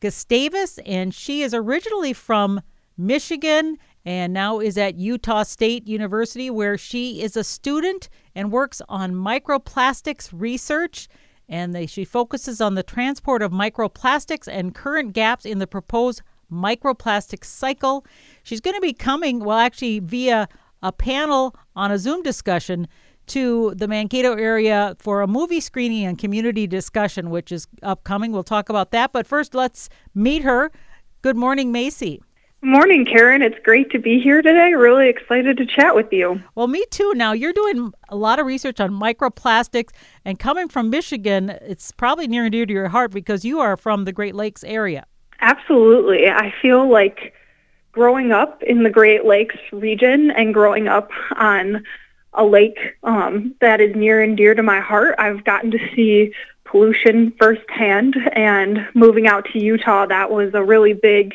Gustavus, and she is originally from Michigan and now is at Utah State University, where she is a student and works on microplastics research. And she focuses on the transport of microplastics and current gaps in the proposed microplastic cycle. She's going to be coming, well, actually via a panel on a Zoom discussion, to the Mankato area for a movie screening and community discussion, which is upcoming. We'll talk about that. But first, let's meet her. Good morning, Macy. Morning, Karen. It's great to be here today. Really excited to chat with you. Well, me too. Now, you're doing a lot of research on microplastics, and coming from Michigan, it's probably near and dear to your heart because you are from the Great Lakes area. Absolutely. I feel like growing up in the Great Lakes region and growing up on a lake that is near and dear to my heart, I've gotten to see pollution firsthand, and moving out to Utah, that was a really big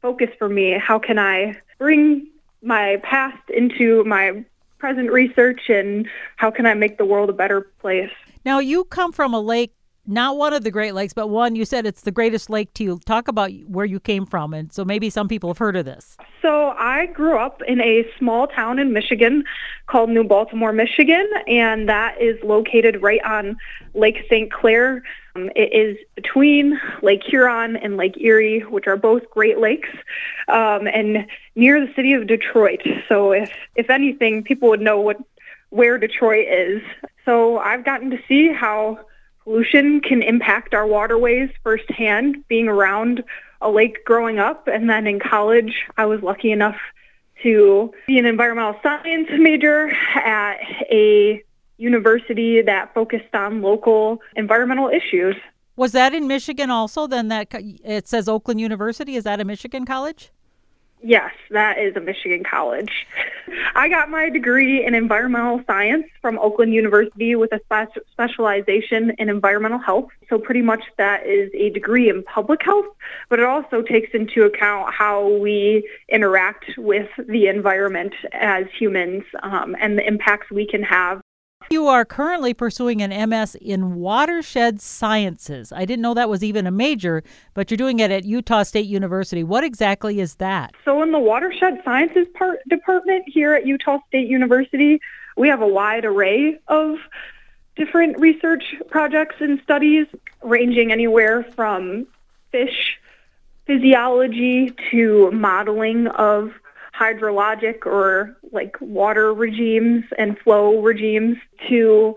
focus for me. How can I bring my past into my present research, and how can I make the world a better place? Now, you come from a lake, not one of the Great Lakes, but one, you said it's the greatest lake to you. Talk about where you came from, and so maybe some people have heard of this. So I grew up in a small town in Michigan called New Baltimore, Michigan, and that is located right on Lake St. Clair. It is between Lake Huron and Lake Erie, which are both Great Lakes, and near the city of Detroit. So if anything, people would know where Detroit is. So I've gotten to see how pollution can impact our waterways firsthand, being around a lake growing up. And then in college, I was lucky enough to be an environmental science major at a university that focused on local environmental issues. Was that in Michigan also? Then that it says Oakland University. Is that a Michigan college? Yes, that is a Michigan college. I got my degree in environmental science from Oakland University with a specialization in environmental health. So pretty much that is a degree in public health, but it also takes into account how we interact with the environment as humans, and the impacts we can have. You are currently pursuing an MS in Watershed Sciences. I didn't know that was even a major, but you're doing it at Utah State University. What exactly is that? So in the Watershed Sciences department here at Utah State University, we have a wide array of different research projects and studies, ranging anywhere from fish physiology to modeling of hydrologic or like water regimes and flow regimes, to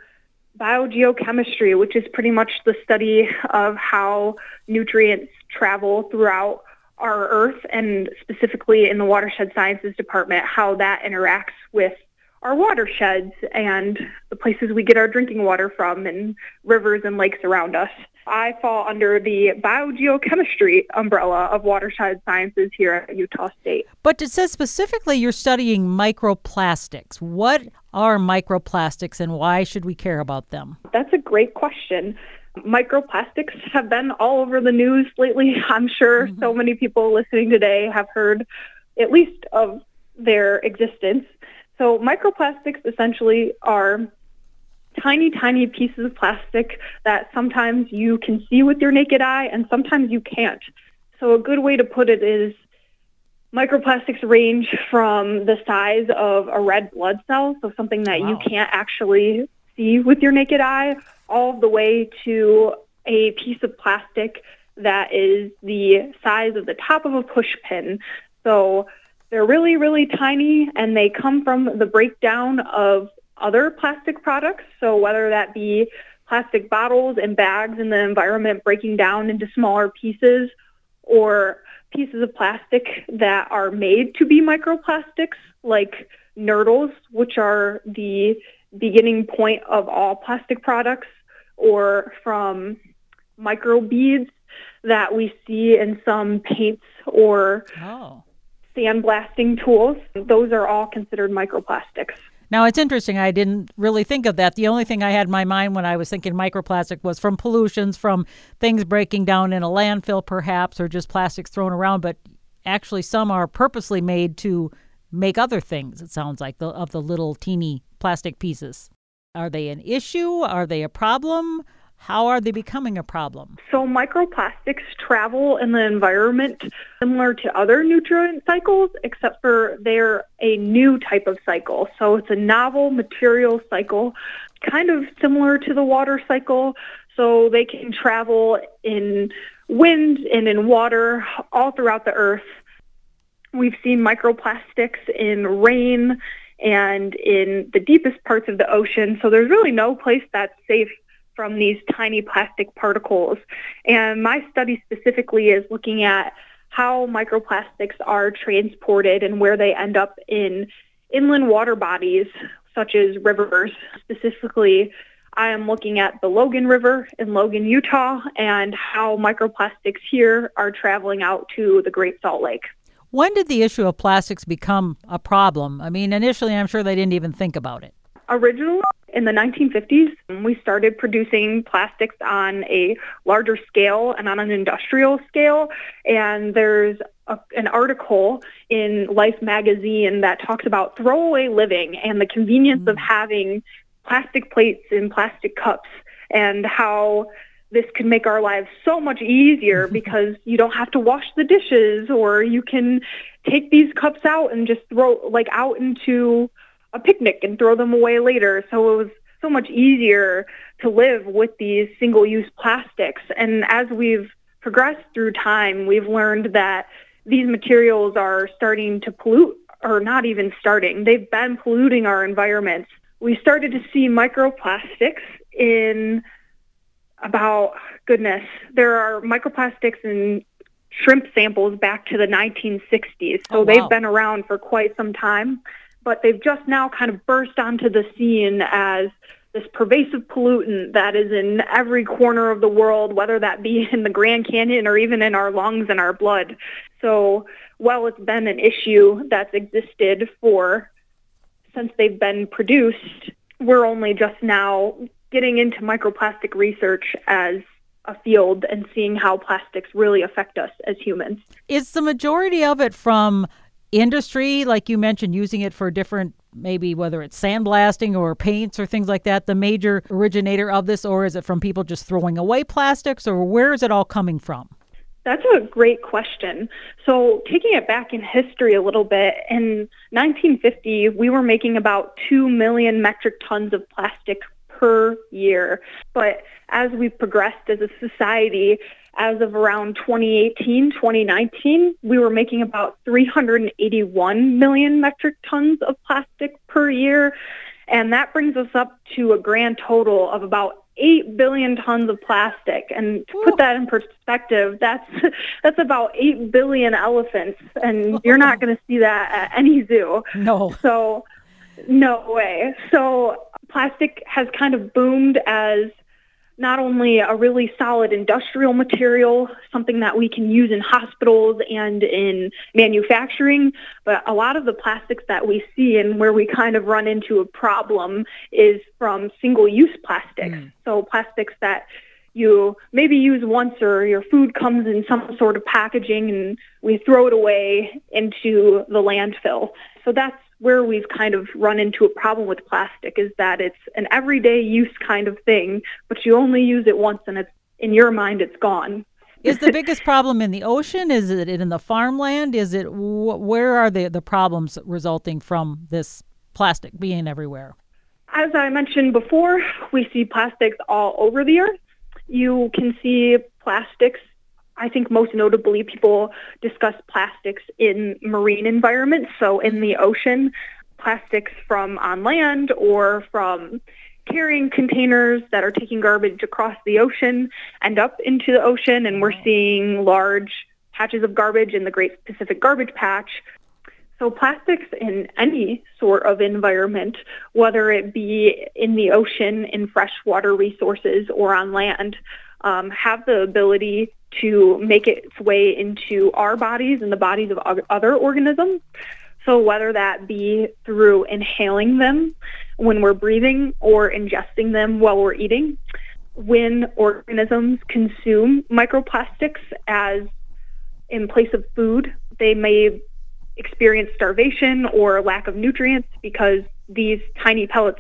biogeochemistry, which is pretty much the study of how nutrients travel throughout our earth, and specifically in the Watershed Sciences department, how that interacts with our watersheds and the places we get our drinking water from and rivers and lakes around us. I fall under the biogeochemistry umbrella of Watershed Sciences here at Utah State. But it says specifically you're studying microplastics. What are microplastics and why should we care about them? That's a great question. Microplastics have been all over the news lately. I'm sure so many people listening today have heard at least of their existence. So microplastics essentially are tiny, tiny pieces of plastic that sometimes you can see with your naked eye and sometimes you can't. So a good way to put it is microplastics range from the size of a red blood cell, so something that you can't actually see with your naked eye, all the way to a piece of plastic that is the size of the top of a push pin. So they're really, really tiny, and they come from the breakdown of other plastic products. So whether that be plastic bottles and bags in the environment breaking down into smaller pieces, or pieces of plastic that are made to be microplastics, like nurdles, which are the beginning point of all plastic products, or from microbeads that we see in some paints or sandblasting tools. Those are all considered microplastics. Now, it's interesting. I didn't really think of that. The only thing I had in my mind when I was thinking microplastic was from pollutions, from things breaking down in a landfill perhaps, or just plastics thrown around. But actually, some are purposely made to make other things, it sounds like, of the little teeny plastic pieces. Are they an issue? Are they a problem? How are they becoming a problem? So microplastics travel in the environment similar to other nutrient cycles, except for they're a new type of cycle. So it's a novel material cycle, kind of similar to the water cycle. So they can travel in wind and in water all throughout the earth. We've seen microplastics in rain and in the deepest parts of the ocean. So there's really no place that's safe from these tiny plastic particles. And my study specifically is looking at how microplastics are transported and where they end up in inland water bodies, such as rivers. Specifically, I am looking at the Logan River in Logan, Utah, and how microplastics here are traveling out to the Great Salt Lake. When did the issue of plastics become a problem? I mean, initially, I'm sure they didn't even think about it. Originally, in the 1950s, we started producing plastics on a larger scale and on an industrial scale. And there's an article in Life magazine that talks about throwaway living and the convenience of having plastic plates and plastic cups, and how this could make our lives so much easier because you don't have to wash the dishes, or you can take these cups out and just throw out into a picnic and throw them away later. So it was so much easier to live with these single-use plastics. And as we've progressed through time, we've learned that these materials are starting to pollute, or not even starting. They've been polluting our environments. We started to see microplastics in there are microplastics in shrimp samples back to the 1960s. So they've been around for quite some time. But they've just now kind of burst onto the scene as this pervasive pollutant that is in every corner of the world, whether that be in the Grand Canyon or even in our lungs and our blood. So while it's been an issue that's existed since they've been produced, we're only just now getting into microplastic research as a field and seeing how plastics really affect us as humans. Is the majority of it from industry, like you mentioned, using it for different, maybe whether it's sandblasting or paints or things like that, the major originator of this, or is it from people just throwing away plastics, or where is it all coming from? That's a great question. So taking it back in history a little bit, in 1950, we were making about 2 million metric tons of plastic per year. But as we've progressed as a society, as of around 2018, 2019, we were making about 381 million metric tons of plastic per year. And that brings us up to a grand total of about 8 billion tons of plastic. And to put that in perspective, that's about 8 billion elephants. And you're not going to see that at any zoo. No. So, no way. So plastic has kind of boomed as not only a really solid industrial material, something that we can use in hospitals and in manufacturing, but a lot of the plastics that we see and where we kind of run into a problem is from single-use plastics. So plastics that you maybe use once, or your food comes in some sort of packaging and we throw it away into the landfill. So that's where we've kind of run into a problem with plastic, is that it's an everyday use kind of thing, but you only use it once and it's, in your mind, it's gone. Is the biggest problem in the ocean? Is it in the farmland? Is it where are the problems resulting from this plastic being everywhere? As I mentioned before, we see plastics all over the earth. You can see plastics. I think most notably people discuss plastics in marine environments, so in the ocean, plastics from on land or from carrying containers that are taking garbage across the ocean end up into the ocean, and we're seeing large patches of garbage in the Great Pacific Garbage Patch. So plastics in any sort of environment, whether it be in the ocean, in freshwater resources, or on land, have the ability to make its way into our bodies and the bodies of other organisms. So whether that be through inhaling them when we're breathing or ingesting them while we're eating, when organisms consume microplastics as in place of food, they may experience starvation or lack of nutrients because these tiny pellets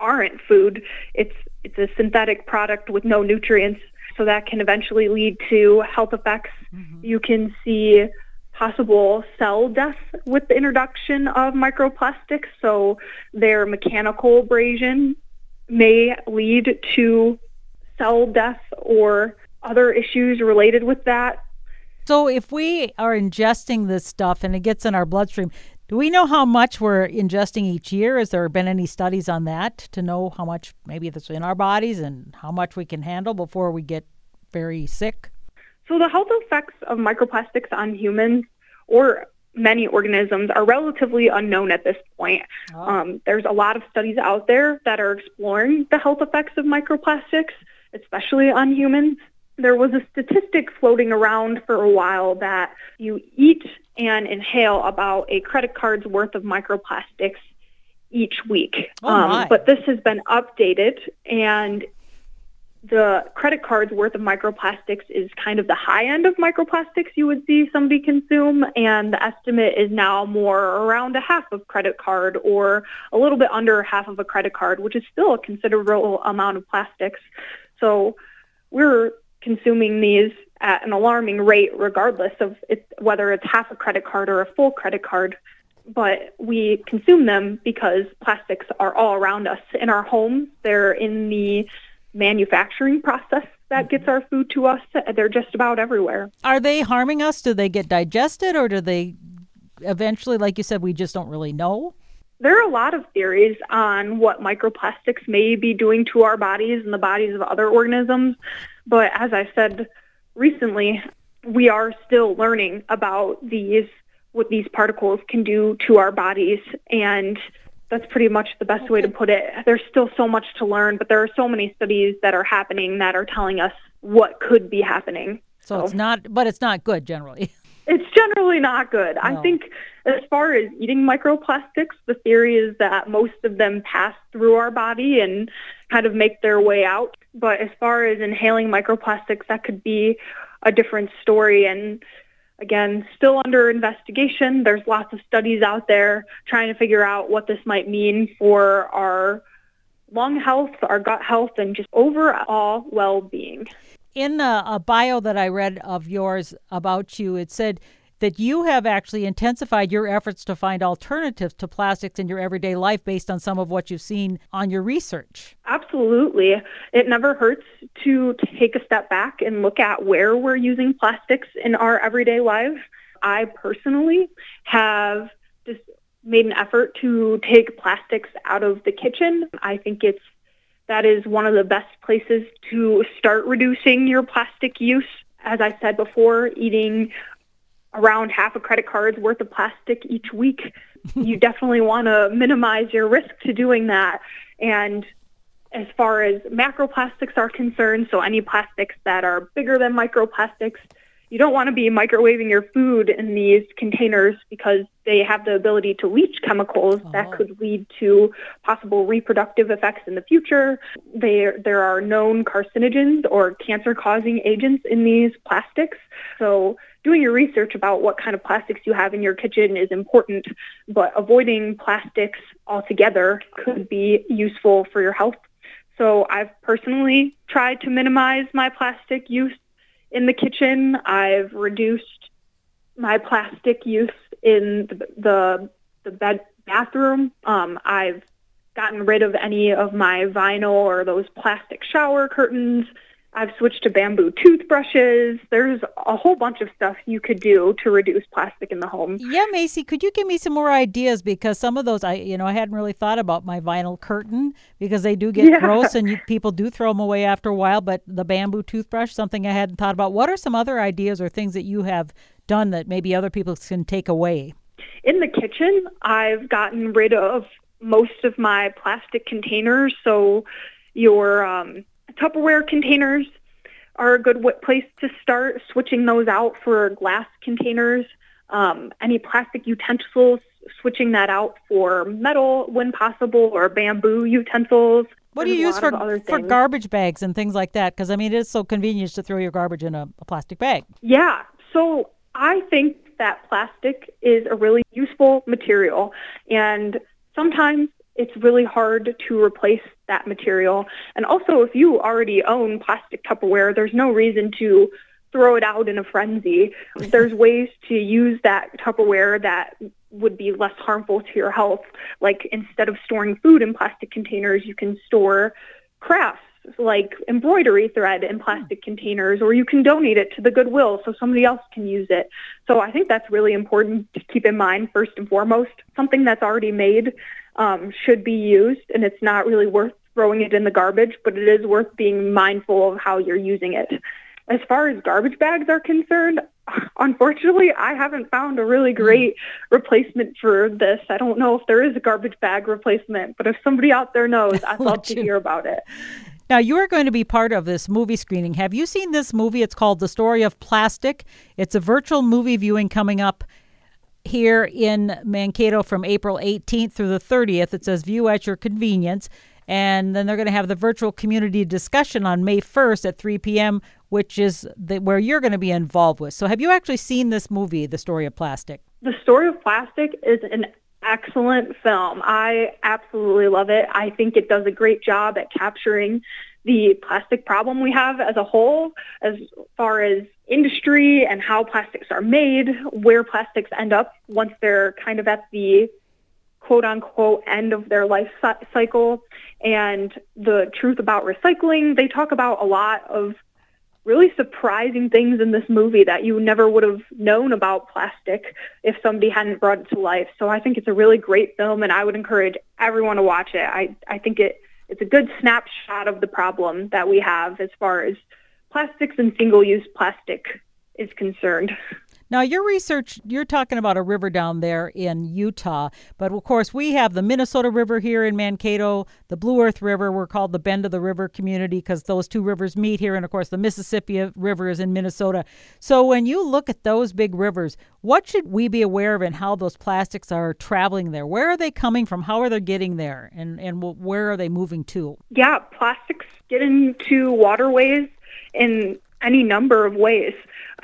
aren't food. It's a synthetic product with no nutrients, so that can eventually lead to health effects. Mm-hmm. You can see possible cell death with the introduction of microplastics, so their mechanical abrasion may lead to cell death or other issues related with that. So if we are ingesting this stuff and it gets in our bloodstream, do we know how much we're ingesting each year? Has there been any studies on that to know how much maybe that's in our bodies and how much we can handle before we get very sick? So the health effects of microplastics on humans or many organisms are relatively unknown at this point. Oh. There's a lot of studies out there that are exploring the health effects of microplastics, especially on humans. There was a statistic floating around for a while that you eat and inhale about a credit card's worth of microplastics each week. Oh my. But this has been updated, and the credit card's worth of microplastics is kind of the high end of microplastics you would see somebody consume, and the estimate is now more around a half of credit card or a little bit under half of a credit card, which is still a considerable amount of plastics. So we're consuming these at an alarming rate, regardless of whether it's half a credit card or a full credit card. But we consume them because plastics are all around us in our homes. They're in the manufacturing process that gets our food to us. They're just about everywhere. Are they harming us? Do they get digested, or do they eventually, like you said, we just don't really know? There are a lot of theories on what microplastics may be doing to our bodies and the bodies of other organisms. But as I said recently, we are still learning about what these particles can do to our bodies, and that's pretty much the best way to put it. There's still so much to learn, but there are so many studies that are happening that are telling us what could be happening. So it's not good generally. It's generally not good. No. I think as far as eating microplastics, the theory is that most of them pass through our body and kind of make their way out. But as far as inhaling microplastics, that could be a different story. And again, still under investigation. There's lots of studies out there trying to figure out what this might mean for our lung health, our gut health, and just overall well-being. In a bio that I read of yours about you, it said that you have actually intensified your efforts to find alternatives to plastics in your everyday life based on some of what you've seen on your research. Absolutely. It never hurts to take a step back and look at where we're using plastics in our everyday lives. I personally have just made an effort to take plastics out of the kitchen. I think that is one of the best places to start reducing your plastic use. As I said before, eating around half a credit card's worth of plastic each week, you definitely want to minimize your risk to doing that. And as far as macroplastics are concerned, so any plastics that are bigger than microplastics, you don't want to be microwaving your food in these containers because they have the ability to leach chemicals that could lead to possible reproductive effects in the future. There are known carcinogens or cancer-causing agents in these plastics. So doing your research about what kind of plastics you have in your kitchen is important, but avoiding plastics altogether could be useful for your health. So I've personally tried to minimize my plastic use in the kitchen. I've reduced my plastic use in the bathroom. I've gotten rid of any of my vinyl or those plastic shower curtains. I've switched to bamboo toothbrushes. There's a whole bunch of stuff you could do to reduce plastic in the home. Yeah, Macy, could you give me some more ideas? Because some of those, I hadn't really thought about my vinyl curtain because they do get gross and people do throw them away after a while. But the bamboo toothbrush, something I hadn't thought about. What are some other ideas or things that you have done that maybe other people can take away? In the kitchen, I've gotten rid of most of my plastic containers. So your Tupperware containers, are a good place to start, switching those out for glass containers. Any plastic utensils, switching that out for metal when possible, or bamboo utensils. What do you use for garbage bags and things like that? Because, I mean, it is so convenient to throw your garbage in a plastic bag. Yeah. So I think that plastic is a really useful material. And sometimes it's really hard to replace that material. And also, if you already own plastic Tupperware, there's no reason to throw it out in a frenzy. There's ways to use that Tupperware that would be less harmful to your health. Like, instead of storing food in plastic containers, you can store crafts like embroidery thread in plastic containers, or you can donate it to the Goodwill so somebody else can use it. So I think that's really important to keep in mind first and foremost. Something that's already made should be used, and it's not really worth throwing it in the garbage, but it is worth being mindful of how you're using it. As far as garbage bags are concerned, unfortunately, I haven't found a really great replacement for this. I don't know if there is a garbage bag replacement, but if somebody out there knows, I'd love to hear about it. Now, you are going to be part of this movie screening. Have you seen this movie? It's called The Story of Plastic. It's a virtual movie viewing coming up here in Mankato from April 18th through the 30th. It says view at your convenience. And then they're going to have the virtual community discussion on May 1st at 3 p.m., which is where you're going to be involved with. So have you actually seen this movie, The Story of Plastic? The Story of Plastic is an excellent film. I absolutely love it. I think it does a great job at capturing the plastic problem we have as a whole, as far as industry and how plastics are made, where plastics end up once they're kind of at the quote-unquote end of their life cycle, and the truth about recycling. They talk about a lot of really surprising things in this movie that you never would have known about plastic if somebody hadn't brought it to life. So I think it's a really great film, and I would encourage everyone to watch it. I think it's a good snapshot of the problem that we have as far as plastics and single-use plastic is concerned. Now, your research, you're talking about a river down there in Utah, but of course we have the Minnesota River here in Mankato, the Blue Earth River. We're called the Bend of the River community because those two rivers meet here, and of course the Mississippi River is in Minnesota. So when you look at those big rivers, what should we be aware of and how those plastics are traveling there? Where are they coming from? How are they getting there? And where are they moving to? Yeah, plastics get into waterways in any number of ways.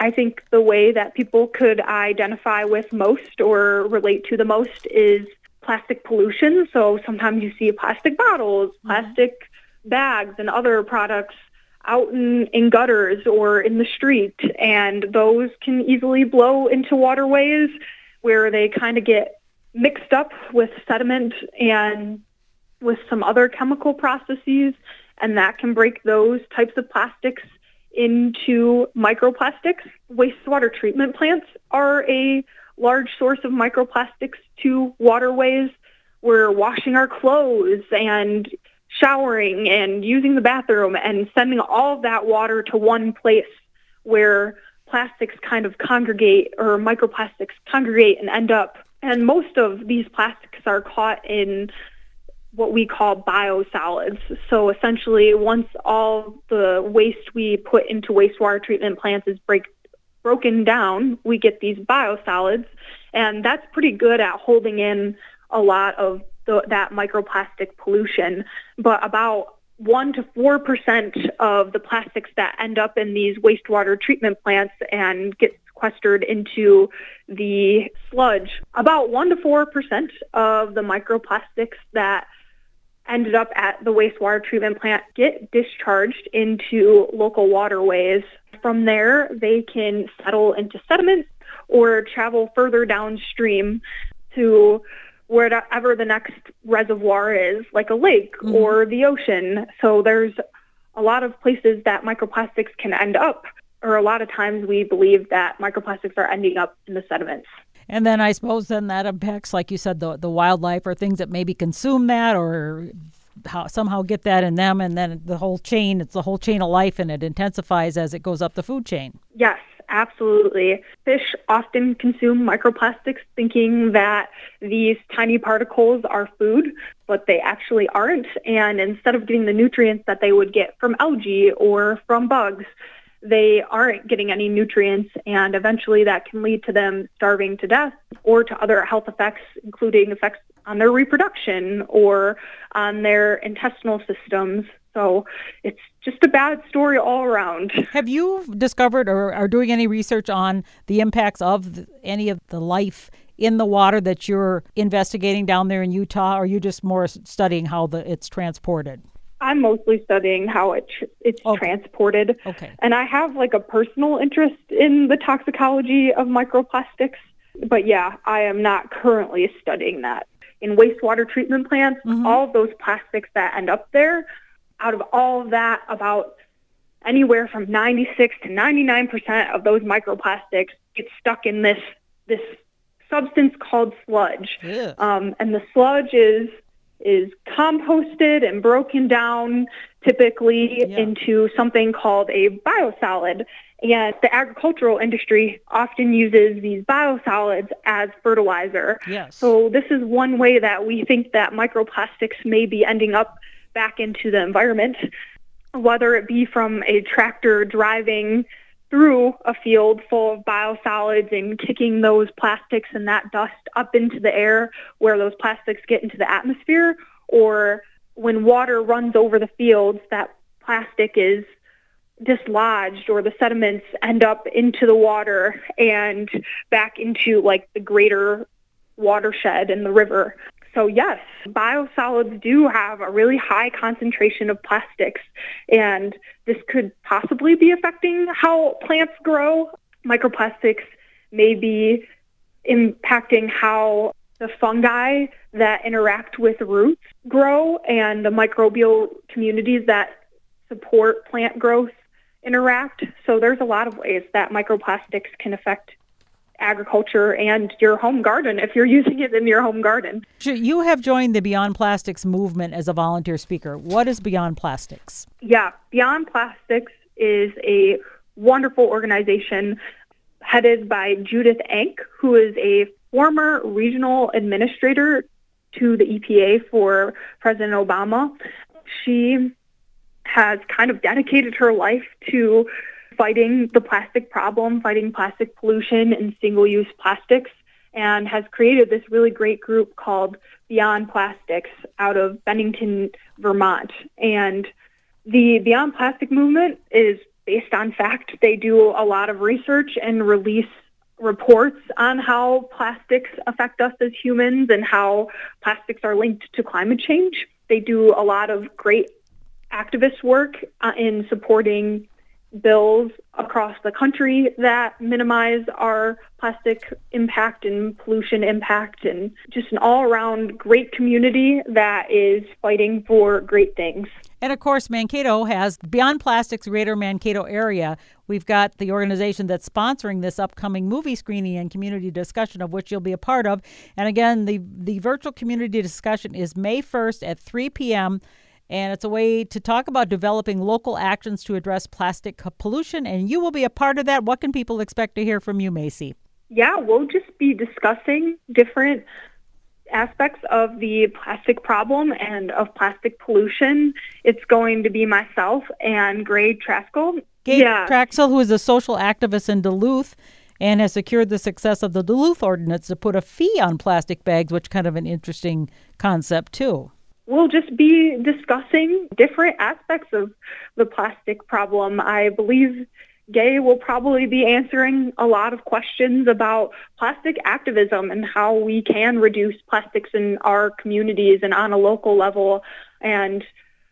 I think the way that people could identify with most or relate to the most is plastic pollution. So sometimes you see plastic bottles, plastic bags, and other products out in gutters or in the street. And those can easily blow into waterways where they kind of get mixed up with sediment and with some other chemical processes. And that can break those types of plastics into microplastics. Wastewater treatment plants are a large source of microplastics to waterways. We're washing our clothes and showering and using the bathroom and sending all of that water to one place where plastics kind of congregate, or microplastics congregate and end up. And most of these plastics are caught in what we call biosolids. So essentially, once all the waste we put into wastewater treatment plants is broken down, we get these biosolids, and that's pretty good at holding in a lot of that microplastic pollution. But about 1 to 4% of the plastics that end up in these wastewater treatment plants and get sequestered into the sludge, about 1 to 4% of the microplastics that ended up at the wastewater treatment plant get discharged into local waterways. From there, they can settle into sediments or travel further downstream to wherever the next reservoir is, like a lake or the ocean. So there's a lot of places that microplastics can end up, or a lot of times we believe that microplastics are ending up in the sediments. And then I suppose then that impacts, like you said, the wildlife or things that maybe consume that or somehow get that in them. And then it's the whole chain of life, and it intensifies as it goes up the food chain. Yes, absolutely. Fish often consume microplastics thinking that these tiny particles are food, but they actually aren't. And instead of getting the nutrients that they would get from algae or from bugs, they aren't getting any nutrients, and eventually that can lead to them starving to death or to other health effects, including effects on their reproduction or on their intestinal systems. So it's just a bad story all around. Have you discovered or are doing any research on the impacts of any of the life in the water that you're investigating down there in Utah, or are you just more studying how it's transported? I'm mostly studying how it's transported. Okay. And I have like a personal interest in the toxicology of microplastics. But yeah, I am not currently studying that. In wastewater treatment plants, all of those plastics that end up there, out of all of that, about anywhere from 96 to 99% of those microplastics get stuck in this substance called sludge. Yeah. And the sludge is composted and broken down typically into something called a biosolid. And the agricultural industry often uses these biosolids as fertilizer. Yes. So this is one way that we think that microplastics may be ending up back into the environment, whether it be from a tractor driving through a field full of biosolids and kicking those plastics and that dust up into the air where those plastics get into the atmosphere, or when water runs over the fields, that plastic is dislodged or the sediments end up into the water and back into like the greater watershed in the river. So yes, biosolids do have a really high concentration of plastics, and this could possibly be affecting how plants grow. Microplastics may be impacting how the fungi that interact with roots grow and the microbial communities that support plant growth interact. So there's a lot of ways that microplastics can affect agriculture and your home garden if you're using it in your home garden. You have joined the Beyond Plastics movement as a volunteer speaker. What is Beyond Plastics? Yeah, Beyond Plastics is a wonderful organization headed by Judith Enck, who is a former regional administrator to the EPA for President Obama. She has kind of dedicated her life to fighting the plastic problem, fighting plastic pollution and single-use plastics, and has created this really great group called Beyond Plastics out of Bennington, Vermont. And the Beyond Plastic movement is based on fact. They do a lot of research and release reports on how plastics affect us as humans and how plastics are linked to climate change. They do a lot of great activist work in supporting bills across the country that minimize our plastic impact and pollution impact, and just an all-around great community that is fighting for great things. And of course, Mankato has Beyond Plastics Greater Mankato Area. We've got the organization that's sponsoring this upcoming movie screening and community discussion, of which you'll be a part of. And again, the virtual community discussion is May 1st at 3 p.m. And it's a way to talk about developing local actions to address plastic pollution. And you will be a part of that. What can people expect to hear from you, Macy? Yeah, we'll just be discussing different aspects of the plastic problem and of plastic pollution. It's going to be myself and Gray Traskell. Traskell, who is a social activist in Duluth and has secured the success of the Duluth ordinance to put a fee on plastic bags, which kind of an interesting concept, too. We'll just be discussing different aspects of the plastic problem. I believe Gay will probably be answering a lot of questions about plastic activism and how we can reduce plastics in our communities and on a local level. And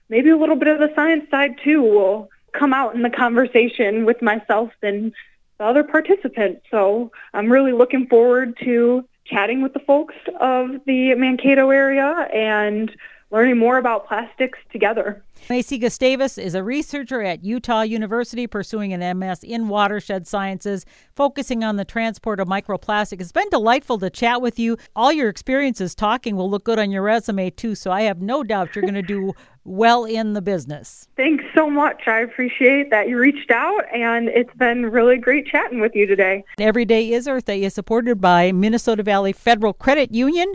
maybe a little bit of the science side, too, will come out in the conversation with myself and the other participants. So I'm really looking forward to chatting with the folks of the Mankato area and learning more about plastics together. Macy Gustavus is a researcher at Utah University pursuing an MS in watershed sciences, focusing on the transport of microplastics. It's been delightful to chat with you. All your experiences talking will look good on your resume, too, so I have no doubt you're going to do well in the business. Thanks so much. I appreciate that you reached out, and it's been really great chatting with you today. Every Day is Earth Day is supported by Minnesota Valley Federal Credit Union,